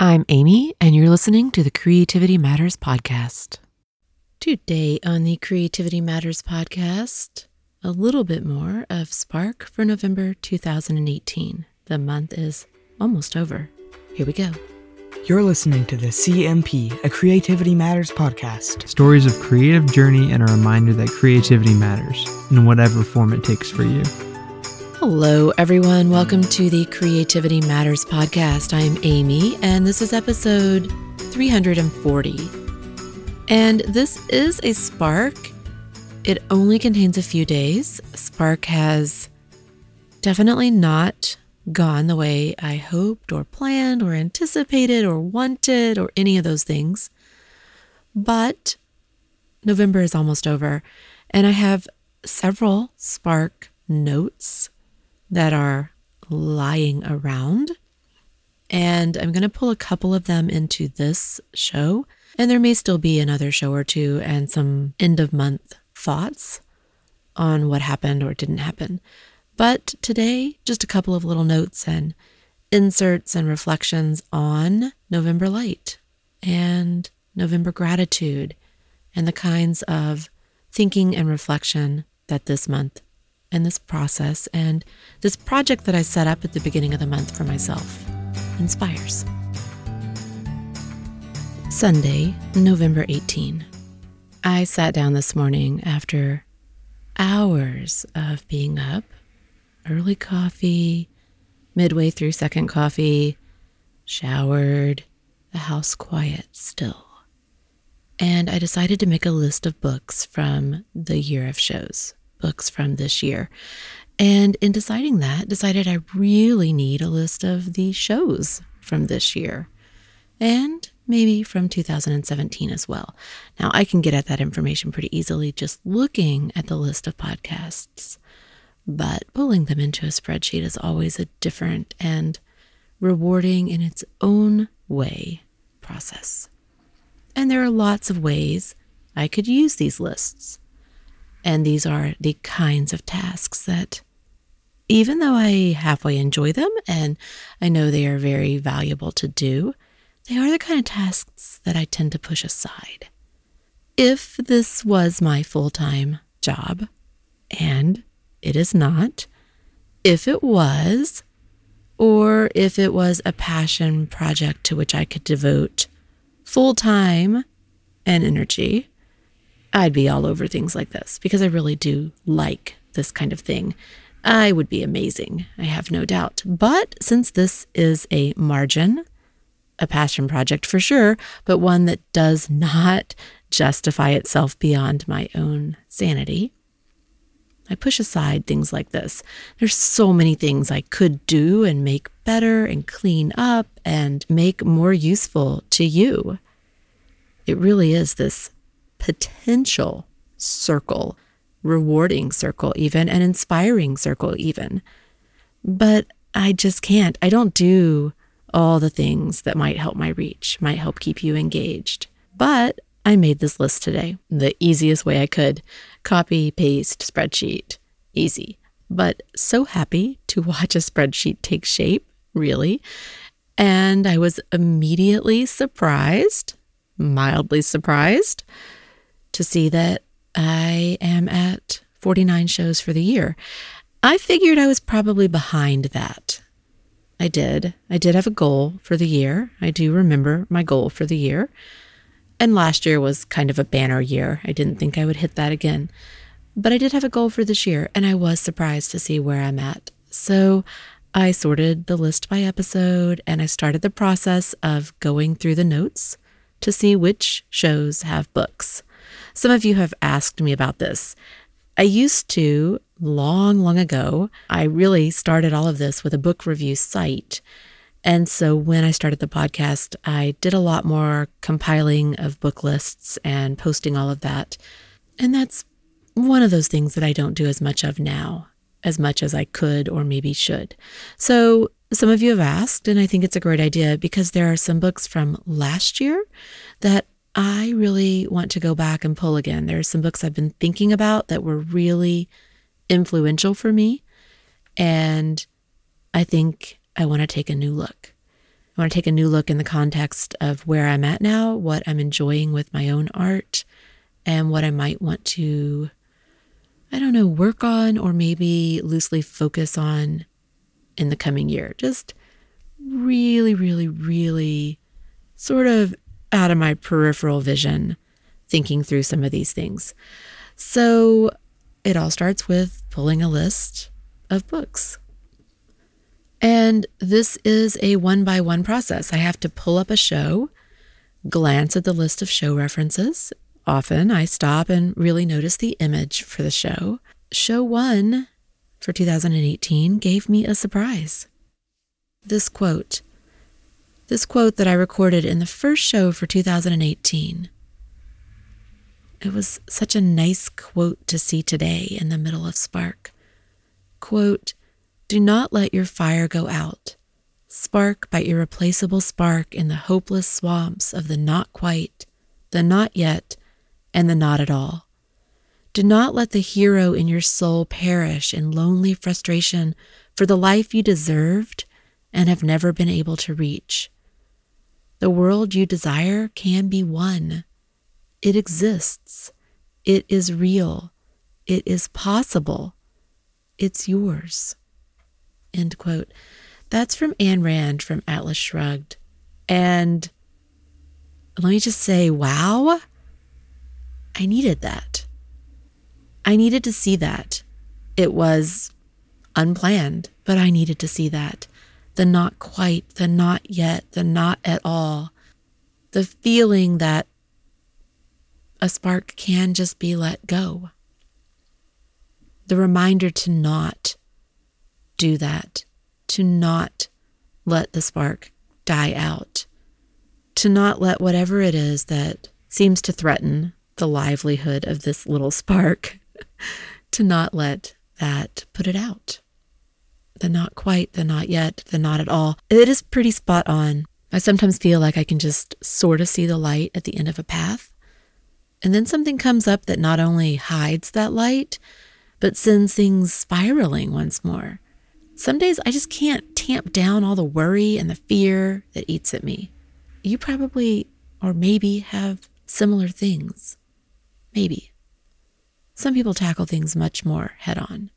I'm Amy, and you're listening to the Creativity Matters Podcast. Today on the Creativity Matters Podcast, a little bit more of Spark for November 2018. The month is almost over. Here we go. You're listening to the CMP, a Creativity Matters Podcast. Stories of creative journey and a reminder that creativity matters in whatever form it takes for you. Hello, everyone. Welcome to the Creativity Matters Podcast. I'm Amy, and this is episode 340. And this is a Spark. It only contains a few days. Spark has definitely not gone the way I hoped or planned or anticipated or wanted or any of those things. But November is almost over, and I have several Spark notes that are lying around. And I'm going to pull a couple of them into this show. And there may still be another show or two and some end of month thoughts on what happened or didn't happen. But today, just a couple of little notes and inserts and reflections on November light and November gratitude and the kinds of thinking and reflection that this month and this process and this project that I set up at the beginning of the month for myself inspires. Sunday, November 18. I sat down this morning after hours of being up, early coffee, midway through second coffee, showered, the house quiet still. And I decided to make a list of books from the year of shows. Books from this year. And in deciding that, decided I really need a list of the shows from this year and maybe from 2017 as well. Now, I can get at that information pretty easily just looking at the list of podcasts, but pulling them into a spreadsheet is always a different and rewarding in its own way process. And there are lots of ways I could use these lists. And these are the kinds of tasks that, even though I halfway enjoy them and I know they are very valuable to do, they are the kind of tasks that I tend to push aside. If this was my full-time job, and it is not, if it was, or if it was a passion project to which I could devote full time and energy, I'd be all over things like this because I really do like this kind of thing. I would be amazing, I have no doubt. But since this is a margin, a passion project for sure, but one that does not justify itself beyond my own sanity, I push aside things like this. There's so many things I could do and make better and clean up and make more useful to you. It really is this potential circle, rewarding circle even, an inspiring circle even. But I just can't. I don't do all the things that might help my reach, might help keep you engaged. But I made this list today, the easiest way I could. Copy, paste, spreadsheet, easy. But so happy to watch a spreadsheet take shape, really. And I was immediately surprised, mildly surprised, to see that I am at 49 shows for the year. I figured I was probably behind that. I did. I did have a goal for the year. I do remember my goal for the year. And last year was kind of a banner year. I didn't think I would hit that again. But I did have a goal for this year, and I was surprised to see where I'm at. So I sorted the list by episode, and I started the process of going through the notes to see which shows have books. Some of you have asked me about this. I used to, long ago, I really started all of this with a book review site. And so when I started the podcast, I did a lot more compiling of book lists and posting all of that. And that's one of those things that I don't do as much of now, as much as I could or maybe should. So some of you have asked, and I think it's a great idea because there are some books from last year that I really want to go back and pull again. There are some books I've been thinking about that were really influential for me, and I think I want to take a new look. I want to take a new look in the context of where I'm at now, what I'm enjoying with my own art, and what I might want to, I don't know, work on or maybe loosely focus on in the coming year. Just really, really, really sort of out of my peripheral vision, thinking through some of these things. So it all starts with pulling a list of books. And this is a one-by-one process. I have to pull up a show, glance at the list of show references. Often I stop and really notice the image for the show. Show one for 2018 gave me a surprise. This quote that I recorded in the first show for 2018. It was such a nice quote to see today in the middle of Spark. Quote, "Do not let your fire go out. Spark by irreplaceable spark in the hopeless swamps of the not quite, the not yet, and the not at all. Do not let the hero in your soul perish in lonely frustration for the life you deserved and have never been able to reach. The world you desire can be won. It exists. It is real. It is possible. It's yours." End quote. That's from Ayn Rand from Atlas Shrugged. And let me just say, wow, I needed that. I needed to see that. It was unplanned, but I needed to see that. The not quite, the not yet, the not at all. The feeling that a spark can just be let go. The reminder to not do that, to not let the spark die out, to not let whatever it is that seems to threaten the livelihood of this little spark, to not let that put it out. The not quite, the not yet, the not at all. It is pretty spot on. I sometimes feel like I can just sort of see the light at the end of a path. And then something comes up that not only hides that light, but sends things spiraling once more. Some days I just can't tamp down all the worry and the fear that eats at me. You probably or maybe have similar things. Maybe. Some people tackle things much more head on.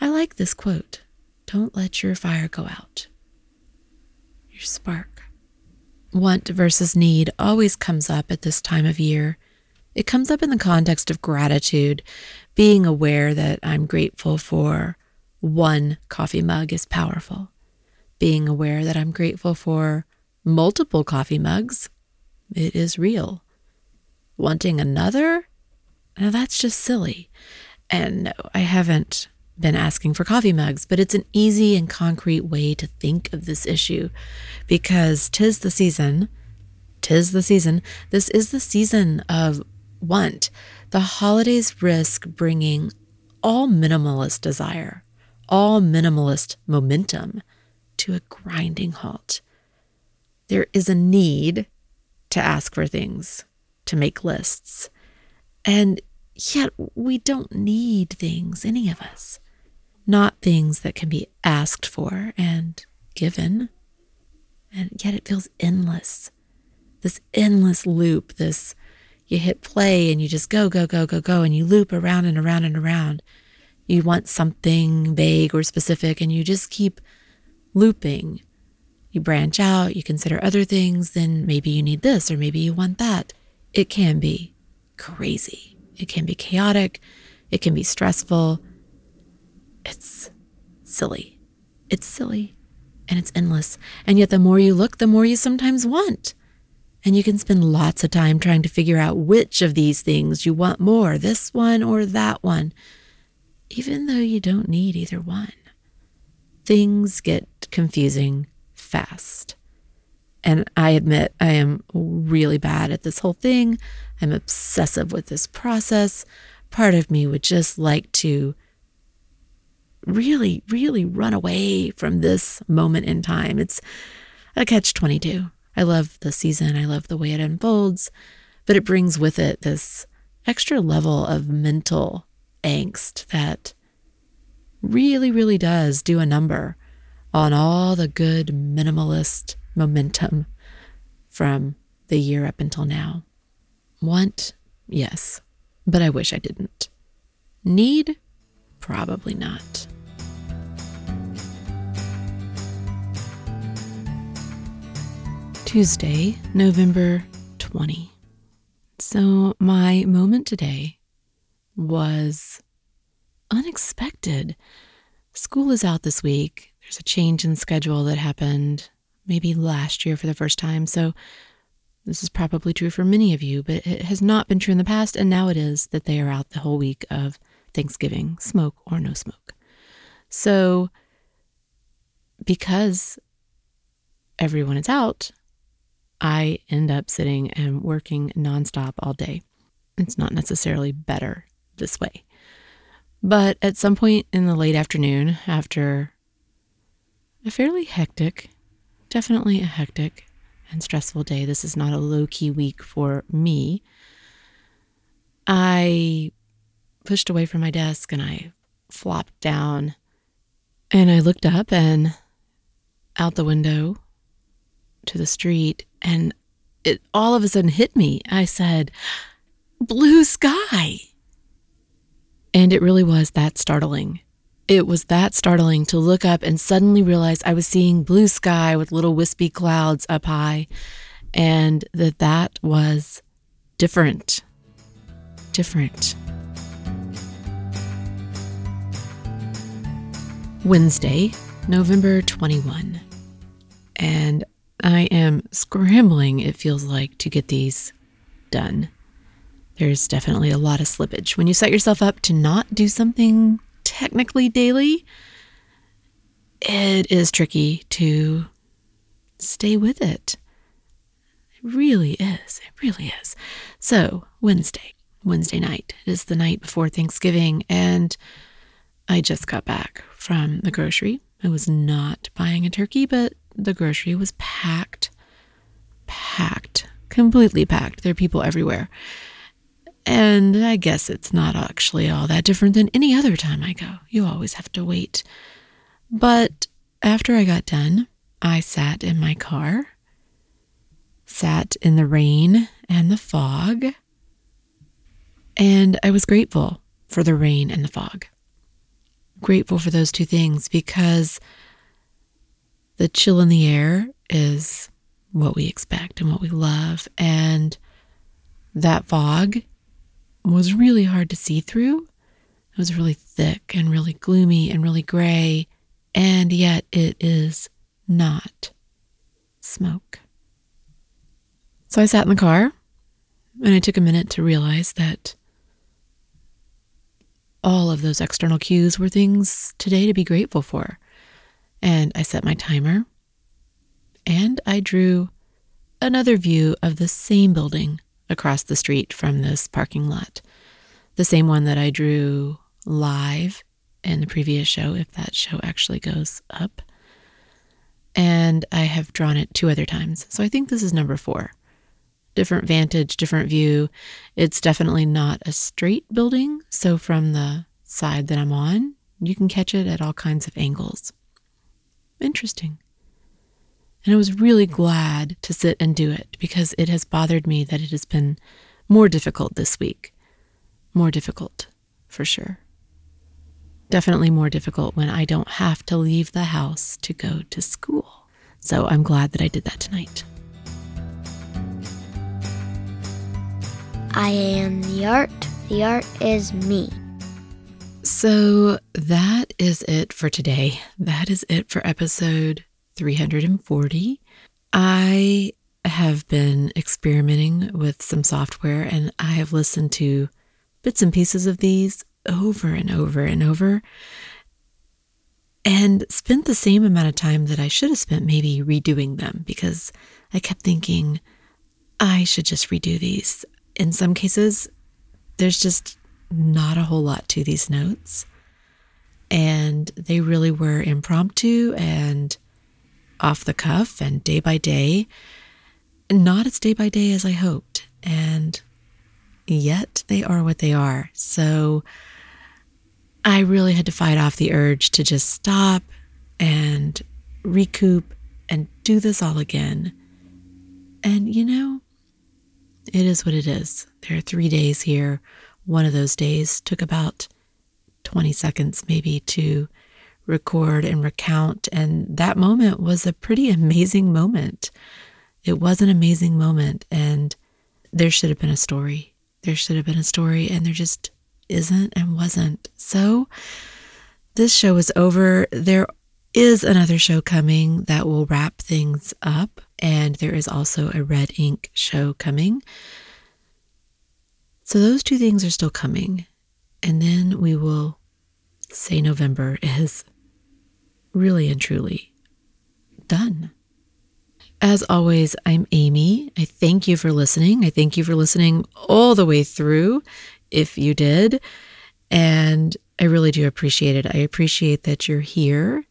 I like this quote. Don't let your fire go out. Your spark. Want versus need always comes up at this time of year. It comes up in the context of gratitude, being aware that I'm grateful for one coffee mug is powerful. Being aware that I'm grateful for multiple coffee mugs, it is real. Wanting another? Now that's just silly. And no, I haven't been asking for coffee mugs, but it's an easy and concrete way to think of this issue because 'tis the season. 'Tis the season. This is the season of want. The holidays risk bringing all minimalist desire, all minimalist momentum to a grinding halt. There is a need to ask for things, to make lists. And yet we don't need things, any of us. Not things that can be asked for and given. And yet it feels endless. This endless loop, this you hit play and you just go, go, go, go, go, and you loop around and around and around. You want something vague or specific and you just keep looping. You branch out, you consider other things, then maybe you need this or maybe you want that. It can be crazy. It can be chaotic. It can be stressful. It's silly. It's silly and it's endless. And yet the more you look, the more you sometimes want. And you can spend lots of time trying to figure out which of these things you want more, this one or that one, even though you don't need either one. Things get confusing fast. And I admit I am really bad at this whole thing. I'm obsessive with this process. Part of me would just like to really, really run away from this moment in time. It's a catch-22. I love the season. I love the way it unfolds, but it brings with it this extra level of mental angst that really, really does do a number on all the good minimalist momentum from the year up until now. Want? Yes, but I wish I didn't. Need? Probably not. Tuesday, November 20. So my moment today was unexpected. School is out this week. There's a change in schedule that happened maybe last year for the first time. So this is probably true for many of you, but it has not been true in the past. And now it is that they are out the whole week of Thanksgiving, smoke or no smoke. So because everyone is out, I end up sitting and working nonstop all day. It's not necessarily better this way. But at some point in the late afternoon, after a fairly hectic, definitely a hectic and stressful day. This is not a low-key week for me. I pushed away from my desk and I flopped down and I looked up and out the window to the street, and it all of a sudden hit me. I said, blue sky. And it really was that startling. It was that startling to look up and suddenly realize I was seeing blue sky with little wispy clouds up high, and that was different. Different. Wednesday, November 21. And I am scrambling, it feels like, to get these done. There's definitely a lot of slippage. When you set yourself up to not do something technically daily, it is tricky to stay with it. It really is. It really is. So Wednesday night is the night before Thanksgiving, and I just got back from the grocery. I was not buying a turkey, but the grocery was packed, completely packed. There are people everywhere. And I guess it's not actually all that different than any other time I go. You always have to wait. But after I got done, I sat in my car, sat in the rain and the fog, and I was grateful for the rain and the fog. Grateful for those two things because the chill in the air is what we expect and what we love, and that fog was really hard to see through. It was really thick and really gloomy and really gray, and yet it is not smoke. So I sat in the car, and I took a minute to realize that all of those external cues were things today to be grateful for. And I set my timer, and I drew another view of the same building across the street from this parking lot. The same one that I drew live in the previous show, if that show actually goes up. And I have drawn it 2 other times. So I think this is number 4. Different vantage, different view. It's definitely not a straight building. So from the side that I'm on, you can catch it at all kinds of angles. Interesting. And I was really glad to sit and do it because it has bothered me that it has been more difficult this week. More difficult, for sure. Definitely more difficult when I don't have to leave the house to go to school. So I'm glad that I did that tonight. I am the art. The art is me. So that is it for today. That is it for episode 340. I have been experimenting with some software, and I have listened to bits and pieces of these over and over and over, and spent the same amount of time that I should have spent maybe redoing them, because I kept thinking I should just redo these. In some cases, there's just not a whole lot to these notes, and they really were impromptu and off the cuff and day by day, not as day by day as I hoped, and yet they are what they are. So I really had to fight off the urge to just stop and recoup and do this all again. And, you know, it is what it is. There are 3 days here. One of those days took about 20 seconds maybe to record and recount. And that moment was a pretty amazing moment. It was an amazing moment. And there should have been a story. There should have been a story. And there just isn't and wasn't. So this show is over. There is another show coming that will wrap things up. And there is also a Red Ink show coming. So those two things are still coming. And then we will say November is really and truly done. As always, I'm Amy. I thank you for listening. I thank you for listening all the way through, if you did. And I really do appreciate it. I appreciate that you're here.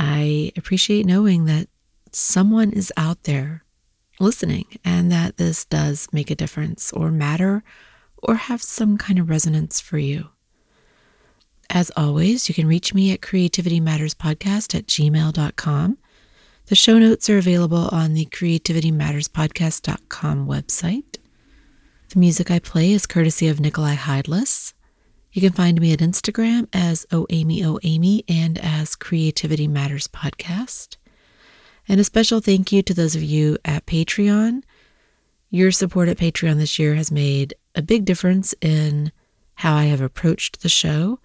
I appreciate knowing that someone is out there listening and that this does make a difference or matter or have some kind of resonance for you. As always, you can reach me at creativitymatterspodcast@gmail.com. The show notes are available on the creativitymatterspodcast.com website. The music I play is courtesy of Nikolai Heidlis. You can find me at Instagram as OAmyOAmy and as Creativity Matters Podcast. And a special thank you to those of you at Patreon. Your support at Patreon this year has made a big difference in how I have approached the show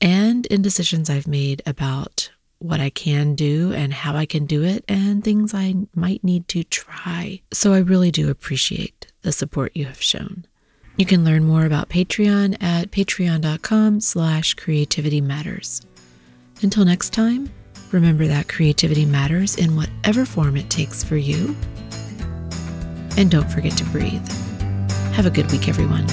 and in decisions I've made about what I can do and how I can do it and things I might need to try. So I really do appreciate the support you have shown. You can learn more about Patreon at patreon.com/creativitymatters. Until next time, remember that creativity matters in whatever form it takes for you. And don't forget to breathe. Have a good week, everyone.